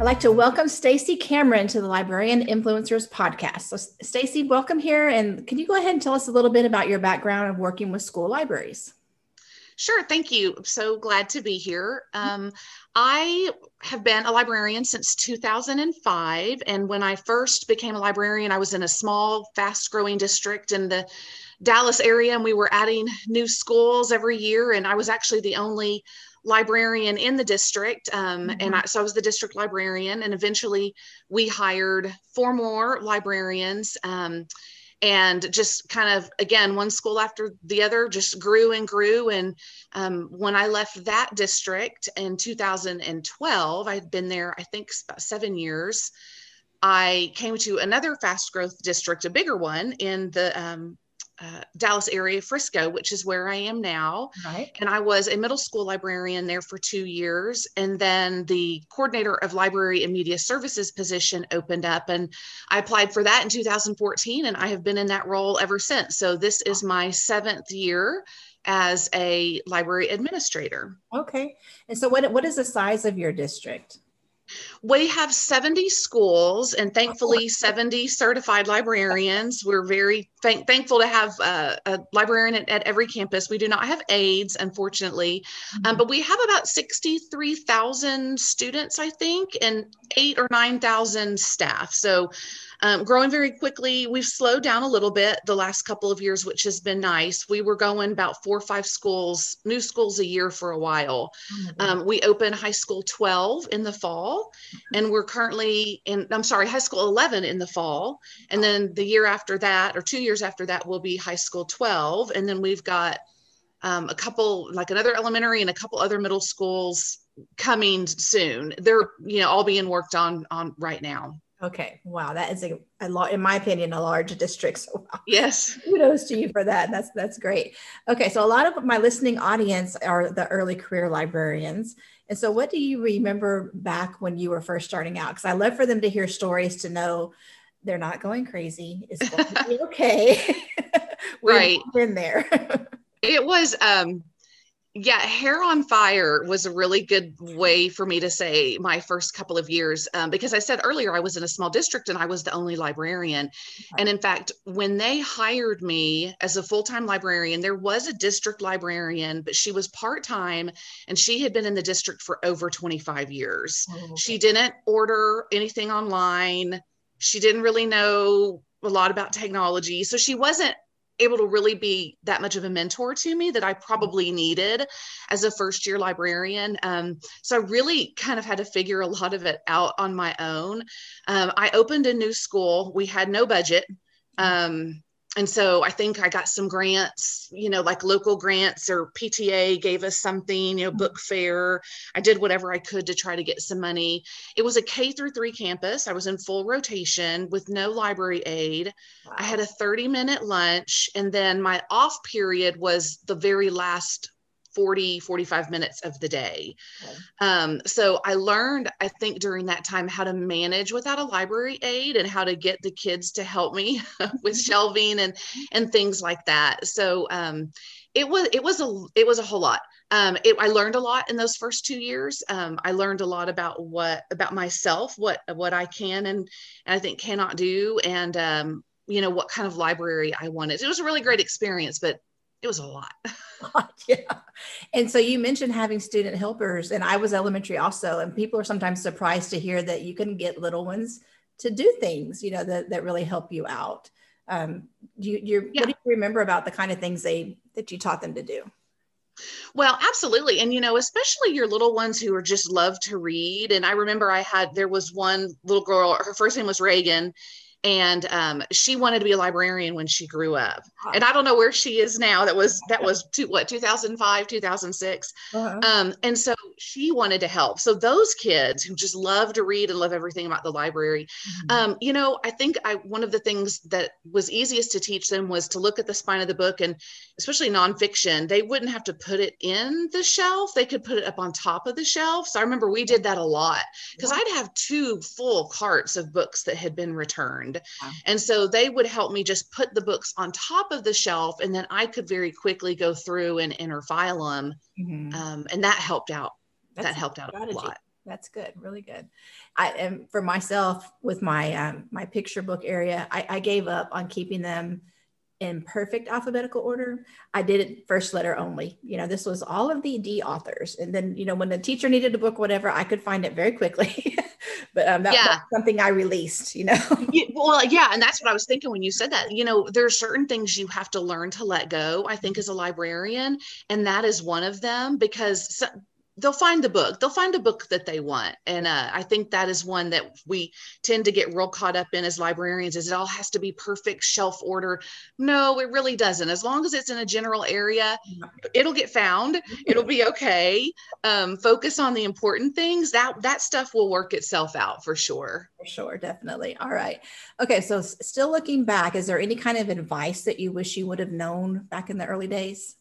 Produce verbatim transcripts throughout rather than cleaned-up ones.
I'd like to welcome Stacy Cameron to the Librarian Influencers Podcast. So Stacy, welcome here. And can you go ahead and tell us a little bit about your background of working with school libraries? Sure. Thank you. I'm so glad to be here. Um, I have been a librarian since two thousand five. And when I first became a librarian, I was in a small, fast-growing district in the Dallas area, and we were adding new schools every year. And I was actually the only librarian in the district. Um, mm-hmm. And I, so I was the district librarian, and eventually we hired four more librarians, um, and just kind of, again, one school after the other just grew and grew. And um, when I left that district in two thousand twelve, I'd been there, I think, about seven years. I came to another fast growth district, a bigger one in the um, Uh, Dallas area, Frisco, which is where I am now. Right. And I was a middle school librarian there for two years. And then the coordinator of library and media services position opened up, and I applied for that in two thousand fourteen. And I have been in that role ever since. So this is my seventh year as a library administrator. Okay. And so what, what is the size of your district? We have seventy schools, and thankfully seventy certified librarians. We're very thank- thankful to have uh, a librarian at, at every campus. We do not have aides, unfortunately, mm-hmm. um, but we have about sixty-three thousand students, I think, and eight or nine thousand staff. So um, growing very quickly. We've slowed down a little bit the last couple of years, which has been nice. We were going about four or five schools, new schools a year for a while. Mm-hmm. Um, we opened high school twelve in the fall. And we're currently in, I'm sorry, high school eleven in the fall. And then the year after that, or two years after that, will be high school twelve. And then we've got um, a couple, like another elementary and a couple other middle schools coming soon. They're, you know, all being worked on, on right now. Okay. Wow. That is a, a lot, in my opinion, a large district. So wow. Yes. Kudos to you for that. That's, that's great. Okay. So a lot of my listening audience are the early career librarians. And so what do you remember back when you were first starting out? Because I love for them to hear stories to know they're not going crazy. It's going to be okay. We've right. been there. It was, um, yeah, hair on fire was a really good way for me to say my first couple of years, um, because I said earlier I was in a small district and I was the only librarian. Okay. And in fact, when they hired me as a full-time librarian, there was a district librarian, but she was part-time and she had been in the district for over twenty-five years. Oh, okay. She didn't order anything online. She didn't really know a lot about technology. So she wasn't able to really be that much of a mentor to me that I probably needed as a first year librarian. Um, so I really kind of had to figure a lot of it out on my own. Um, I opened a new school. We had no budget. Um, and so I think I got some grants, you know, like local grants, or P T A gave us something, you know, book fair. I did whatever I could to try to get some money. It was a K through three campus. I was in full rotation with no library aid. Wow. I had a thirty minute lunch. And then my off period was the very last forty, forty-five minutes of the day. Okay. Um, so I learned, I think, during that time how to manage without a library aide and how to get the kids to help me with shelving and, and things like that. So um, it was, it was a, it was a whole lot. Um, it, I learned a lot in those first two years. Um, I learned a lot about what, about myself, what, what I can, and, and I think cannot do. And um, you know, what kind of library I wanted. It was a really great experience, but it was a lot. Yeah. And so you mentioned having student helpers, and I was elementary also, and people are sometimes surprised to hear that you can get little ones to do things, you know, that, that really help you out. Um, do you, you're, yeah. What do you remember about the kind of things they, that you taught them to do? Well, absolutely. And, you know, especially your little ones who are just love to read. And I remember I had, there was one little girl, her first name was Reagan, And um, she wanted to be a librarian when she grew up. And I don't know where she is now. That was, that was two, what, two thousand five, two thousand six. Uh-huh. Um, and so she wanted to help. So those kids who just love to read and love everything about the library, mm-hmm. um, you know, I think I, one of the things that was easiest to teach them was to look at the spine of the book, and especially nonfiction, they wouldn't have to put it in the shelf. They could put it up on top of the shelf. So I remember we did that a lot, because I'd have two full carts of books that had been returned. Wow. And so they would help me just put the books on top of the shelf, and then I could very quickly go through and interfile them. Mm-hmm. Um, and that helped out. That's that helped out strategy. A lot. That's good. Really good. I am, for myself, with my, um, my picture book area, I, I gave up on keeping them in perfect alphabetical order. I did it first letter only. You know, this was all of the D authors. And then, you know, when the teacher needed a book, whatever, I could find it very quickly. But um, that, yeah. that's something I released, you know? Yeah, well, yeah. And that's what I was thinking when you said that. You know, there are certain things you have to learn to let go, I think, as a librarian. And that is one of them, because so, they'll find the book. They'll find a book that they want. And uh, I think that is one that we tend to get real caught up in as librarians, is it all has to be perfect shelf order. No, it really doesn't. As long as it's in a general area, it'll get found. It'll be okay. Um, focus on the important things. That, that stuff will work itself out for sure. For sure. Definitely. All right. Okay. So still looking back, is there any kind of advice that you wish you would have known back in the early days?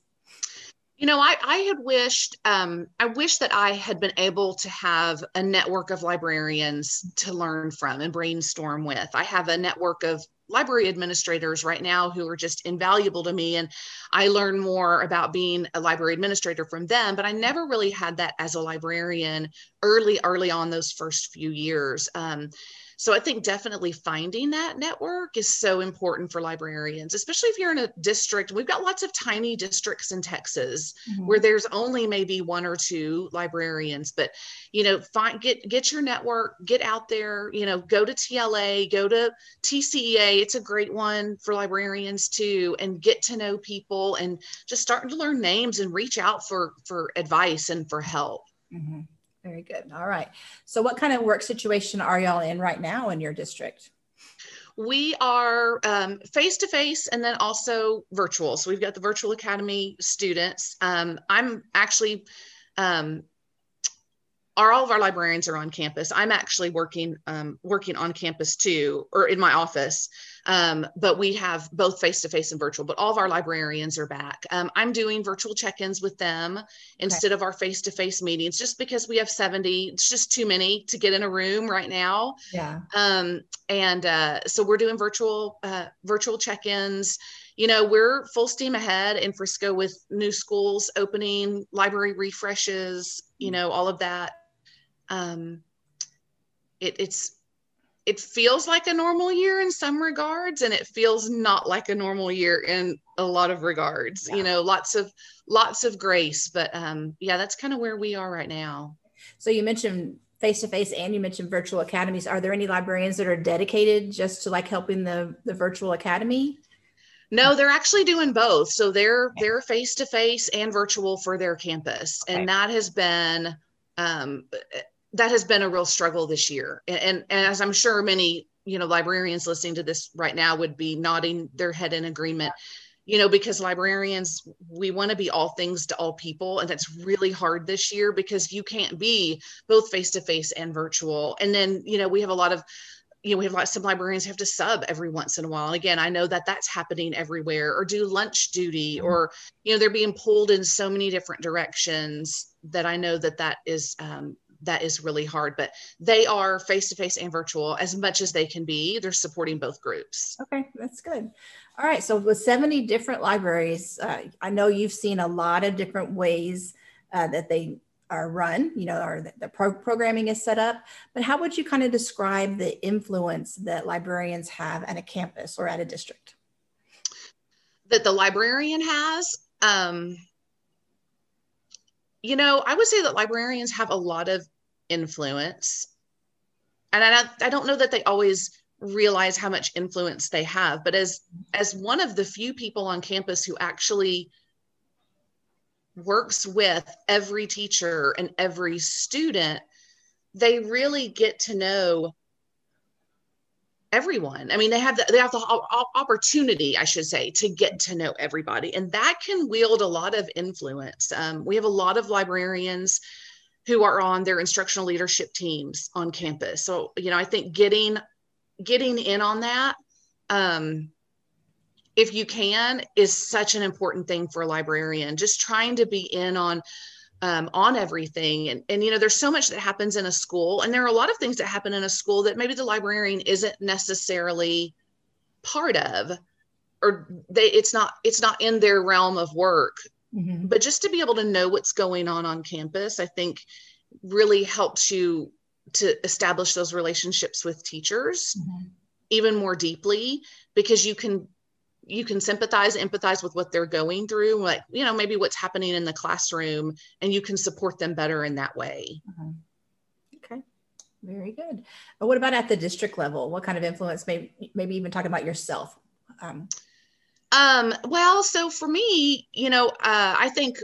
You know, I, I had wished, um, I wish that I had been able to have a network of librarians to learn from and brainstorm with. I have a network of library administrators right now who are just invaluable to me. And I learn more about being a library administrator from them, but I never really had that as a librarian early, early on those first few years. Um, So I think definitely finding that network is so important for librarians, especially if you're in a district. We've got lots of tiny districts in Texas, mm-hmm. where there's only maybe one or two librarians, but, you know, find, get, get your network, get out there, you know, go to T L A, go to T C E A. It's a great one for librarians too, and get to know people and just starting to learn names and reach out for, for advice and for help. Mm-hmm. Very good. All right. So what kind of work situation are y'all in right now in your district? We are um, face-to-face and then also virtual. So we've got the virtual academy students. Um, I'm actually, um, are all of our librarians are on campus. I'm actually working, um, working on campus too, or in my office. Um, but we have both face-to-face and virtual, but all of our librarians are back. Um, I'm doing virtual check-ins with them instead okay. of our face-to-face meetings, just because we have seventy, it's just too many to get in a room right now. Yeah. Um, and, uh, so we're doing virtual, uh, virtual check-ins. You know, we're full steam ahead in Frisco with new schools opening, library refreshes, you know, all of that. Um, it, it's, It feels like a normal year in some regards, and it feels not like a normal year in a lot of regards. Yeah. You know, lots of lots of grace, but um, yeah, that's kind of where we are right now. So you mentioned face-to-face and you mentioned virtual academies. Are there any librarians that are dedicated just to like helping the, the virtual academy? No, they're actually doing both. So they're okay. they're face-to-face and virtual for their campus, okay. and that has been. Um, that has been a real struggle this year. And, and, and as I'm sure many, you know, librarians listening to this right now would be nodding their head in agreement, you know, because librarians, we want to be all things to all people. And that's really hard this year because you can't be both face-to-face and virtual. And then, you know, we have a lot of, you know, we have lots of librarians who have to sub every once in a while. And again, I know that that's happening everywhere, or do lunch duty, or, you know, they're being pulled in so many different directions that I know that that is, um, that is really hard, but they are face-to-face and virtual as much as they can be. They're supporting both groups. Okay, that's good. All right, so with seventy different libraries, uh, I know you've seen a lot of different ways uh, that they are run, you know, or the pro- programming is set up, but how would you kind of describe the influence that librarians have at a campus or at a district? That the librarian has? Um, You know, I would say that librarians have a lot of influence, and I don't, I don't know that they always realize how much influence they have, but as, as one of the few people on campus who actually works with every teacher and every student, they really get to know everyone. I mean, they have the, they have the opportunity, I should say, to get to know everybody, and that can wield a lot of influence. Um, we have a lot of librarians who are on their instructional leadership teams on campus. So, you know, I think getting getting in on that, um, if you can, is such an important thing for a librarian. Just trying to be in on. Um, on everything. And, and, you know, there's so much that happens in a school, and there are a lot of things that happen in a school that maybe the librarian isn't necessarily part of, or they, it's not, it's not in their realm of work, mm-hmm. but just to be able to know what's going on on campus, I think really helps you to establish those relationships with teachers mm-hmm. even more deeply, because you can you can sympathize, empathize with what they're going through, like, you know, maybe what's happening in the classroom, and you can support them better in that way. Uh-huh. Okay, very good. But what about at the district level? What kind of influence, maybe, maybe even talking about yourself? Um, um, well, so for me, you know, uh, I think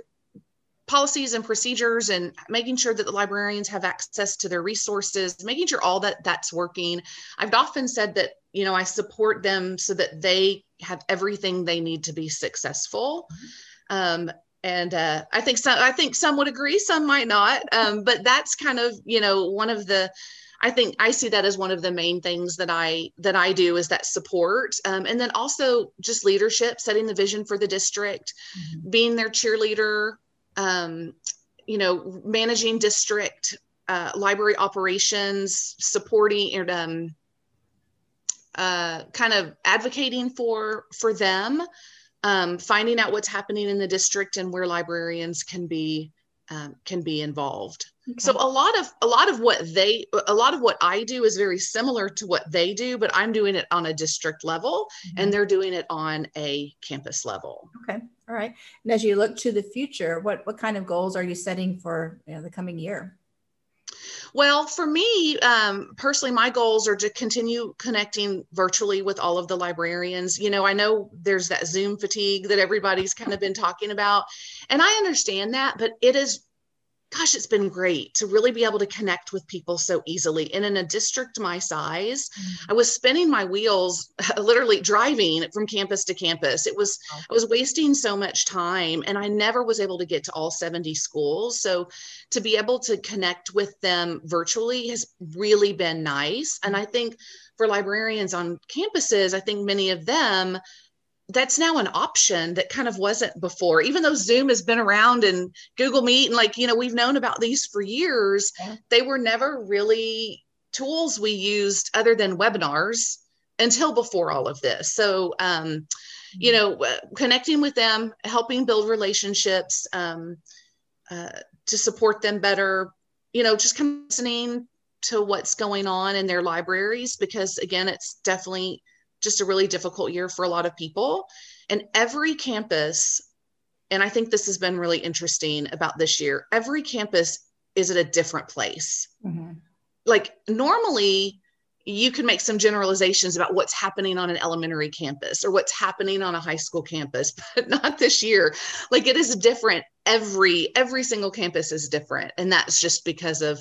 policies and procedures and making sure that the librarians have access to their resources, making sure all that that's working. I've often said that, you know, I support them so that they have everything they need to be successful. Um, and uh, I think some, I think some would agree, some might not. Um, but that's kind of, you know, one of the, I think I see that as one of the main things that I, that I do is that support. Um, and then also just leadership, setting the vision for the district, mm-hmm. being their cheerleader, um, you know, managing district, uh, library operations, supporting, and, um, Uh, kind of advocating for for them, um, finding out what's happening in the district and where librarians can be um, can be involved. Okay. So a lot of a lot of what they a lot of what I do is very similar to what they do, but I'm doing it on a district level, mm-hmm. and they're doing it on a campus level. Okay, all right. And as you look to the future, what what kind of goals are you setting for, you know, the coming year? Well, for me, um, personally, my goals are to continue connecting virtually with all of the librarians. You know, I know there's that Zoom fatigue that everybody's kind of been talking about, and I understand that, but it is, gosh, it's been great to really be able to connect with people so easily. And in a district my size, mm-hmm. I was spinning my wheels, literally driving from campus to campus. It was, I was wasting so much time, and I never was able to get to all seventy schools. So to be able to connect with them virtually has really been nice. And I think for librarians on campuses, I think many of them, that's now an option that kind of wasn't before, even though Zoom has been around and Google Meet and, like, you know, we've known about these for years. Yeah. They were never really tools we used other than webinars until before all of this. So, um, you know, connecting with them, helping build relationships, um, uh, to support them better, you know, just listening to what's going on in their libraries, because again, it's definitely just a really difficult year for a lot of people, and every campus. And I think this has been really interesting about this year. Every campus is at a different place. Mm-hmm. Like, normally you can make some generalizations about what's happening on an elementary campus or what's happening on a high school campus, but not this year. Like, it is different. Every, every single campus is different. And that's just because of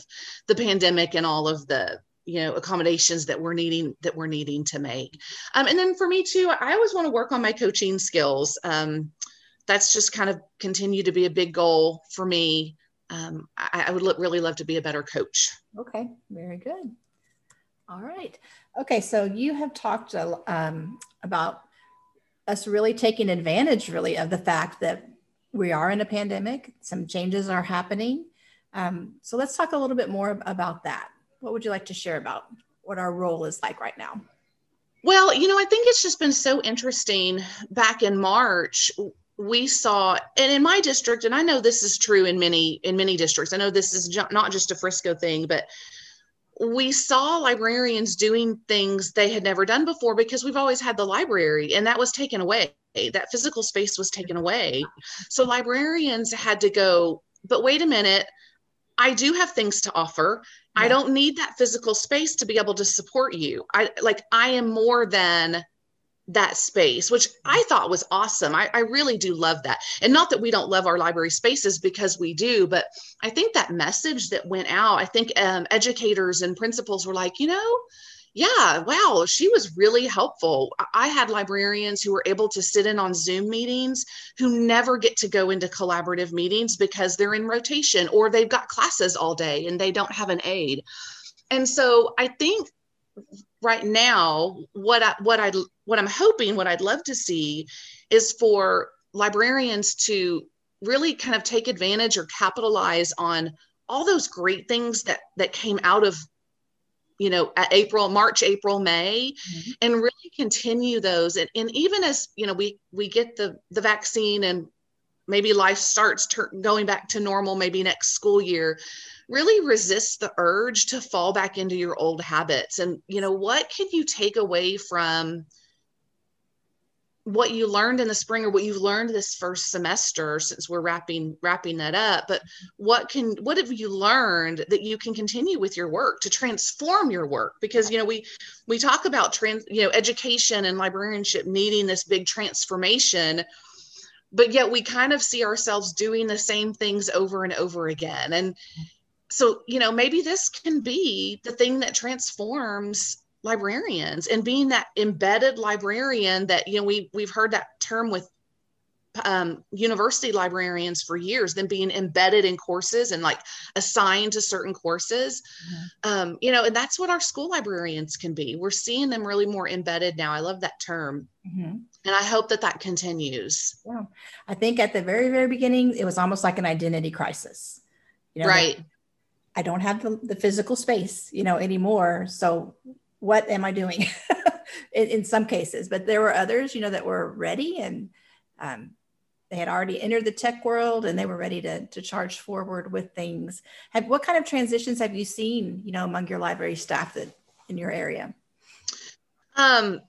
the pandemic and all of the, you know, accommodations that we're needing, that we're needing to make. Um, and then for me too, I always want to work on my coaching skills. Um, that's just kind of continued to be a big goal for me. Um, I, I would look, really love to be a better coach. Okay, very good. All right. Okay, so you have talked um, about us really taking advantage really of the fact that we are in a pandemic, some changes are happening. Um, so let's talk a little bit more about that. What would you like to share about what our role is like right now? Well, you know, I think it's just been so interesting. Back in March, we saw, and in my district, and I know this is true in many, in many districts, I know this is not just a Frisco thing, but we saw librarians doing things they had never done before, because we've always had the library, and that was taken away. That physical space was taken away. So librarians had to go, but wait a minute, I do have things to offer. Yeah. I don't need that physical space to be able to support you. I like, I am more than that space, which I thought was awesome. I, I really do love that. And not that we don't love our library spaces, because we do, but I think that message that went out, I think um, educators and principals were like, you know, Yeah, wow, she was really helpful. I had librarians who were able to sit in on Zoom meetings who never get to go into collaborative meetings because they're in rotation or they've got classes all day and they don't have an aide. And so I think right now, what I, what I what I'm hoping, what I'd love to see is for librarians to really kind of take advantage or capitalize on all those great things that that came out of, you know, at April, March, April, May, mm-hmm. and really continue those. And, and even as, you know, we, we get the, the vaccine and maybe life starts ter- going back to normal, maybe next school year, really resist the urge to fall back into your old habits. And, you know, what can you take away from what you learned in the spring or what you've learned this first semester, since we're wrapping wrapping that up, but what can what have you learned that you can continue with your work to transform your work? Because, you know, we we talk about trans, you know, education and librarianship needing this big transformation, but yet we kind of see ourselves doing the same things over and over again. And so, you know, maybe this can be the thing that transforms librarians and being that embedded librarian that, you know, we, we've heard that term with um, university librarians for years, them being embedded in courses and like assigned to certain courses, mm-hmm. um, you know, and that's what our school librarians can be. We're seeing them really more embedded now. I love that term. Mm-hmm. And I hope that that continues. Yeah. I think at the very, very beginning, it was almost like an identity crisis. You know, right. Like, I don't have the, the physical space, you know, anymore. So what am I doing in, in some cases? But there were others, you know, that were ready and um, they had already entered the tech world and they were ready to, to charge forward with things. Have, what kind of transitions have you seen, you know, among your library staff that in your area? Um,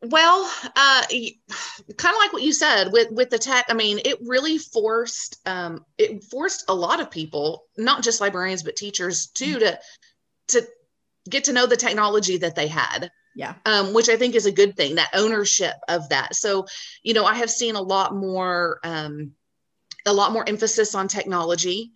well, uh, kind of like what you said with, with the tech, I mean, it really forced, um, it forced a lot of people, not just librarians, but teachers too, to, to, get to know the technology that they had, yeah, um, which I think is a good thing, that ownership of that. So, you know, I have seen a lot more, um, a lot more emphasis on technology.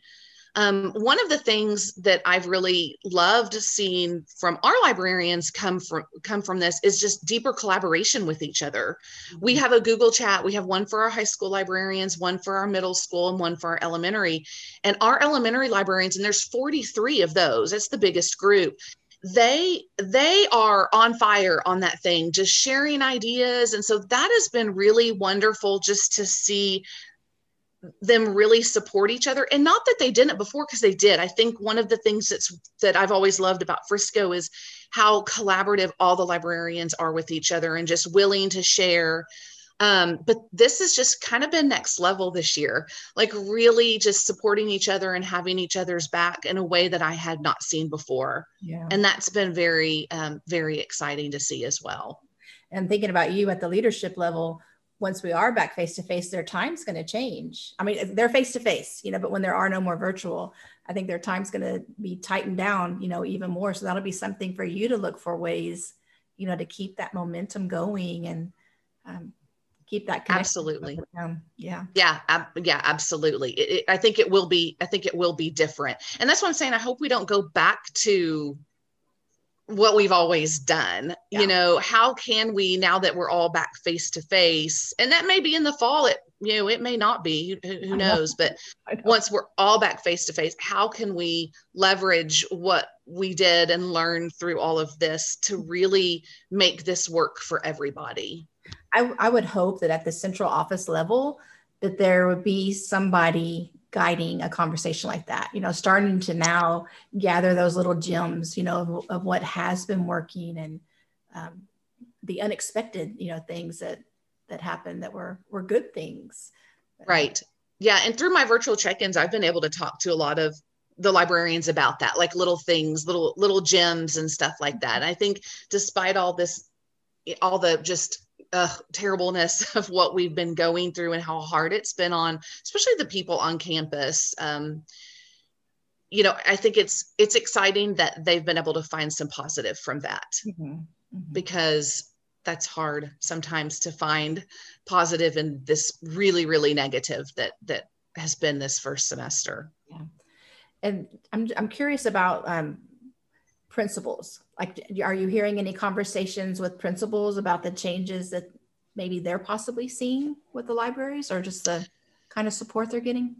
Um, one of the things that I've really loved seeing from our librarians come from, come from this is just deeper collaboration with each other. We have a Google chat. We have one for our high school librarians, one for our middle school, and one for our elementary. And our elementary librarians, and there's forty-three of those, that's the biggest group. They they are on fire on that thing, just sharing ideas. And so that has been really wonderful just to see them really support each other. And not that they didn't before, because they did. I think one of the things that's that I've always loved about Frisco is how collaborative all the librarians are with each other and just willing to share. Um, but this has just kind of been next level this year, like really just supporting each other and having each other's back in a way that I had not seen before. Yeah. And that's been very, um, very exciting to see as well. And thinking about you at the leadership level, once we are back face-to-face, their time's going to change. I mean, they're face-to-face, you know, but when there are no more virtual, I think their time's going to be tightened down, you know, even more. So that'll be something for you to look for ways, you know, to keep that momentum going and, um, keep that connection. Absolutely. Um, yeah. Yeah. Ab- yeah, absolutely. It, it, I think it will be, I think it will be different. And that's what I'm saying. I hope we don't go back to what we've always done. Yeah. You know, how can we, now that we're all back face to face, and that may be in the fall, it, you know, it may not be, who, who knows, but know. Once we're all back face to face, how can we leverage what we did and learn through all of this to really make this work for everybody? I, I would hope that at the central office level, that there would be somebody guiding a conversation like that, you know, starting to now gather those little gems, you know, of, of what has been working and um, the unexpected, you know, things that, that happened that were, were good things. Right. Yeah. And through my virtual check-ins, I've been able to talk to a lot of the librarians about that, like little things, little, little gems and stuff like that. And I think despite all this, all the just Uh, terribleness of what we've been going through and how hard it's been on, especially the people on campus. Um, you know, I think it's, it's exciting that they've been able to find some positive from that, mm-hmm. Mm-hmm. because that's hard sometimes to find positive in this really, really negative that, that has been this first semester. Yeah. And I'm, I'm curious about, um, principals? Like, are you hearing any conversations with principals about the changes that maybe they're possibly seeing with the libraries, or just the kind of support they're getting?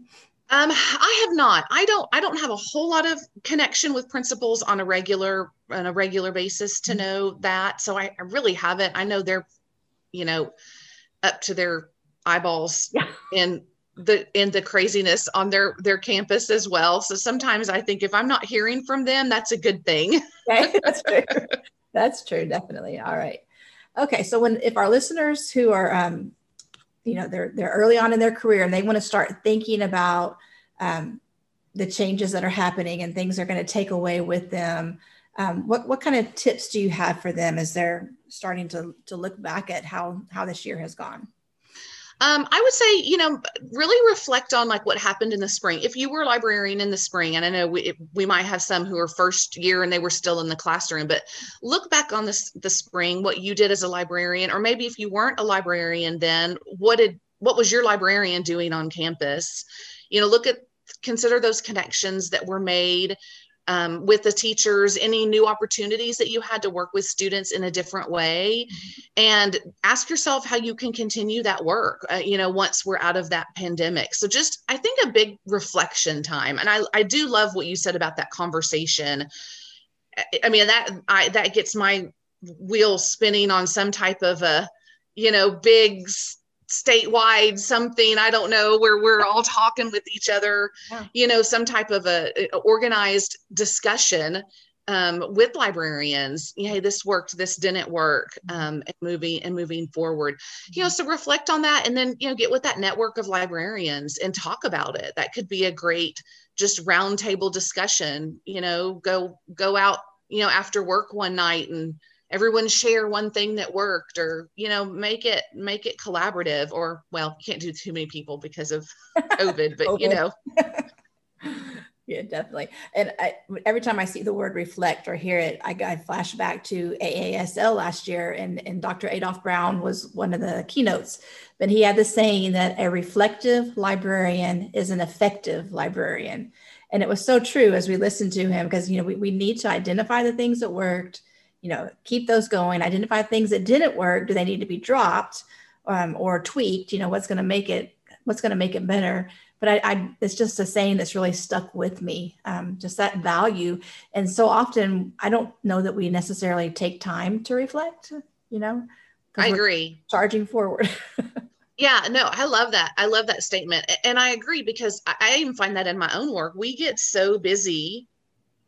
Um, I have not. I don't. I don't have a whole lot of connection with principals on a regular on a regular basis to know that. So I, I really haven't. I know they're, you know, up to their eyeballs yeah. in the in the craziness on their their campus as well. So sometimes I think if I'm not hearing from them, that's a good thing. Okay, that's true. That's true. Definitely. All right. Okay. So when if our listeners who are um, you know, they're, they're early on in their career and they want to start thinking about um, the changes that are happening and things they're going to take away with them. Um, what, what kind of tips do you have for them as they're starting to, to look back at how, how this year has gone? Um, I would say, you know, really reflect on like what happened in the spring. If you were a librarian in the spring, and I know we, we might have some who are first year and they were still in the classroom, but look back on this, the spring, what you did as a librarian, or maybe if you weren't a librarian, then what did, what was your librarian doing on campus? You know, look at, consider those connections that were made um, with the teachers, any new opportunities that you had to work with students in a different way, and ask yourself how you can continue that work, uh, you know, once we're out of that pandemic. So just, I think a big reflection time. And I, I do love what you said about that conversation. I, I mean, that, I, that gets my wheel spinning on some type of a, you know, big statewide something, I don't know, where we're all talking with each other, yeah. you know, some type of a, a organized discussion um, with librarians. Hey, this worked, this didn't work, um, and moving and moving forward. You know, so reflect on that, and then, you know, get with that network of librarians and talk about it. That could be a great just roundtable discussion. You know, go go out, you know, after work one night and everyone share one thing that worked, or, you know, make it, make it collaborative, or, well, can't do too many people because of COVID, but COVID. You know. Yeah, definitely. And I, every time I see the word reflect or hear it, I, I flash back to A A S L last year, and, and Doctor Adolph Brown was one of the keynotes, but he had the saying that a reflective librarian is an effective librarian. And it was so true as we listened to him, because, you know, we, we need to identify the things that worked, you know, keep those going, identify things that didn't work. Do they need to be dropped um, or tweaked? You know, what's going to make it, what's going to make it better? But I, I, it's just a saying that's really stuck with me, um, just that value. And so often I don't know that we necessarily take time to reflect, you know, I agree. Charging forward. Yeah, no, I love that. I love that statement. And I agree, because I, I even find that in my own work, we get so busy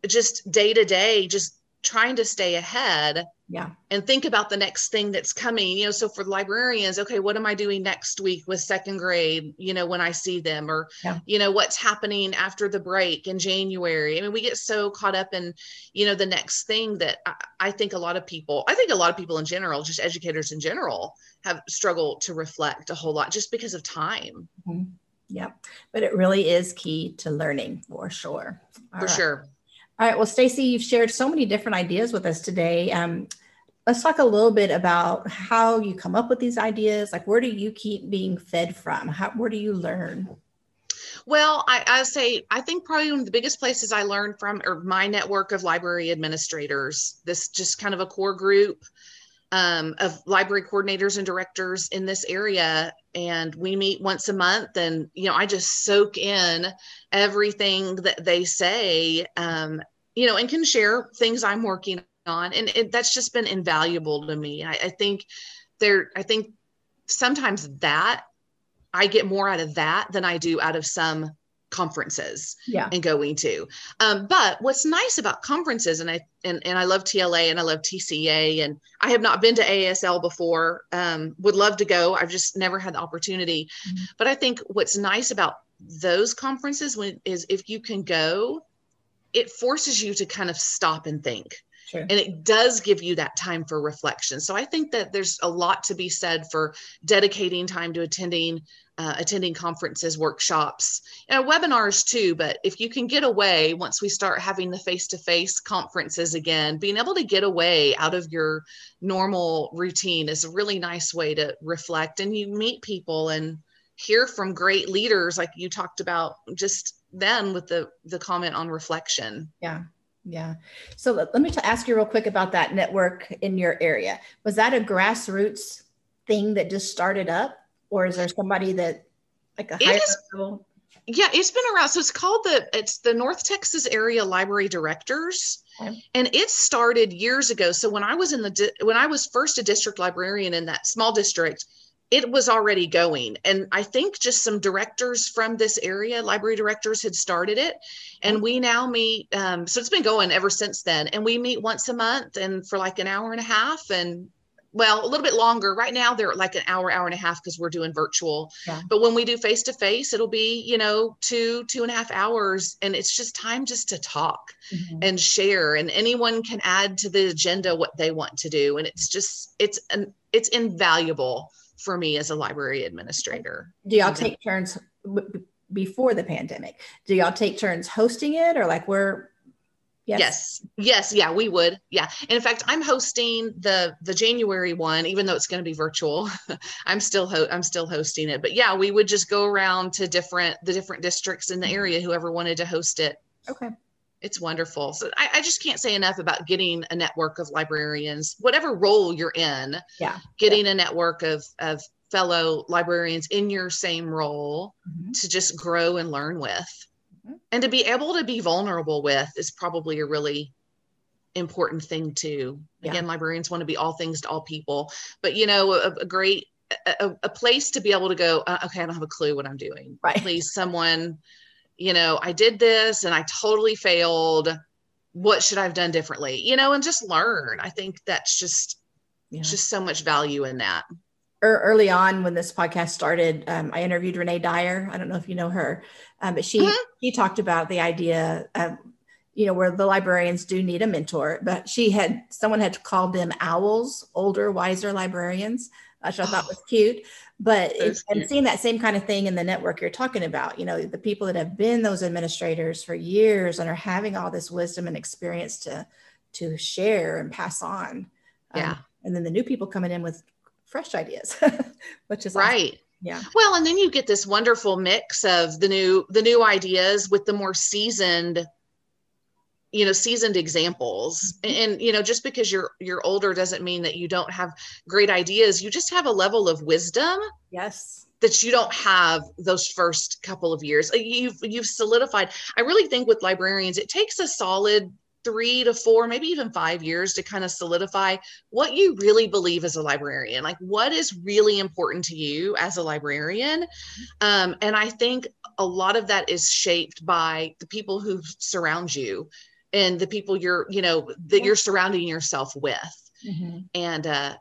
just day to day, just trying to stay ahead yeah. and think about the next thing that's coming, you know, so for librarians, okay, what am I doing next week with second grade, you know, when I see them, or, yeah. you know, what's happening after the break in January. I mean, we get so caught up in, you know, the next thing that I, I think a lot of people, I think a lot of people in general, just educators in general, have struggled to reflect a whole lot just because of time. Mm-hmm. Yeah. But it really is key to learning, for sure. All for right. sure. All right. Well, Stacy, you've shared so many different ideas with us today. Um, let's talk a little bit about how you come up with these ideas. Like, where do you keep being fed from? How, where do you learn? Well, I, I say, I think probably one of the biggest places I learned from are my network of library administrators. This just kind of a core group um, of library coordinators and directors in this area. And we meet once a month, and, you know, I just soak in everything that they say. Um, you know, and can share things I'm working on. And it, that's just been invaluable to me. I, I think there, I think sometimes that I get more out of that than I do out of some conferences yeah. and going to. Um, but what's nice about conferences, and I, and, and I love T L A and I love T C E A, and I have not been to A A S L before, um, would love to go. I've just never had the opportunity, mm-hmm. but I think what's nice about those conferences when, is if you can go, it forces you to kind of stop and think. Sure. And it does give you that time for reflection. So I think that there's a lot to be said for dedicating time to attending, uh, attending conferences, workshops, and webinars too. But if you can get away, once we start having the face-to-face conferences again, being able to get away out of your normal routine is a really nice way to reflect. And you meet people and hear from great leaders, like you talked about just then with the, the comment on reflection. Yeah. Yeah. So let, let me ask you real quick about that network in your area. Was that a grassroots thing that just started up, or is there somebody that like a higher level? Yeah, it's been around. So it's called the, it's the North Texas Area Library Directors. Okay. And it started years ago. So when I was in the, when I was first a district librarian in that small district, it was already going. And I think just some directors from this area, library directors, had started it. And okay. we now meet, um, so it's been going ever since then. And we meet once a month and for like an hour and a half, and well, a little bit longer. Right now they're like an hour, hour and a half because we're doing virtual. Yeah. But when we do face-to-face, it'll be, you know, two, two and a half hours. And it's just time just to talk mm-hmm. and share. And anyone can add to the agenda what they want to do. And it's just, it's, an, it's invaluable for me as a library administrator. Do y'all take turns before the pandemic? Do y'all take turns hosting it, or like we're, Yes. yes. Yes. Yeah, we would. Yeah. And in fact, I'm hosting the, the January one, even though it's going to be virtual. I'm still, ho- I'm still hosting it, but yeah, we would just go around to different, the different districts in the area, whoever wanted to host it. Okay. It's wonderful. So I, I just can't say enough about getting a network of librarians, whatever role you're in, yeah, getting yeah. a network of, of fellow librarians in your same role mm-hmm. to just grow and learn with. And to be able to be vulnerable with is probably a really important thing too. Yeah. Again, librarians want to be all things to all people, but you know, a, a great, a, a place to be able to go, uh, okay, I don't have a clue what I'm doing. Right. Please, someone, you know, I did this and I totally failed. What should I have done differently? You know, and just learn. I think that's just, yeah. just so much value in that. Early on when this podcast started, um, I interviewed Renee Dyer. I don't know if you know her, um, but she, mm-hmm. she talked about the idea of, you know, where the librarians do need a mentor, but she had, someone had called them owls, older, wiser librarians, which I thought oh, was cute, but it, and seeing that same kind of thing in the network you're talking about, you know, the people that have been those administrators for years and are having all this wisdom and experience to, to share and pass on. Yeah. Um, and then the new people coming in with fresh ideas, which is right. Awesome. Yeah. Well, and then you get this wonderful mix of the new, the new ideas with the more seasoned, you know, seasoned examples. Mm-hmm. And, you know, just because you're, you're older doesn't mean that you don't have great ideas. You just have a level of wisdom. Yes. That you don't have those first couple of years. You've, you've solidified. I really think with librarians, it takes a solid three to four, maybe even five years to kind of solidify what you really believe as a librarian, like what is really important to you as a librarian. Um, and I think a lot of that is shaped by the people who surround you and the people you're, you know, that you're surrounding yourself with. Mm-hmm. And uh,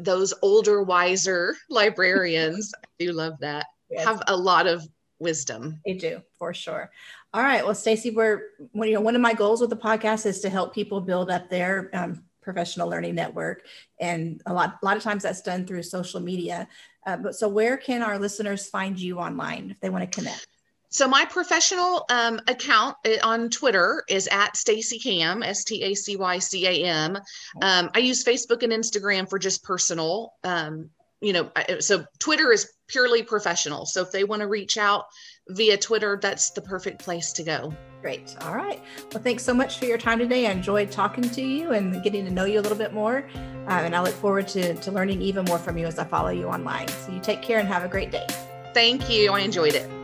those older, wiser librarians, I do love that, yes. have a lot of wisdom. They do, for sure. All right. Well, Stacy, we're, you know, one of my goals with the podcast is to help people build up their um, professional learning network. And a lot, a lot of times that's done through social media. Uh, but so where can our listeners find you online if they want to connect? So my professional um, account on Twitter is at Stacy Cam, S T A C Y C A M. Um, I use Facebook and Instagram for just personal, um, you know, so Twitter is purely professional. So if they want to reach out via Twitter, that's the perfect place to go. Great. All right. Well, thanks so much for your time today. I enjoyed talking to you and getting to know you a little bit more. Uh, and I look forward to, to learning even more from you as I follow you online. So you take care and have a great day. Thank you. I enjoyed it.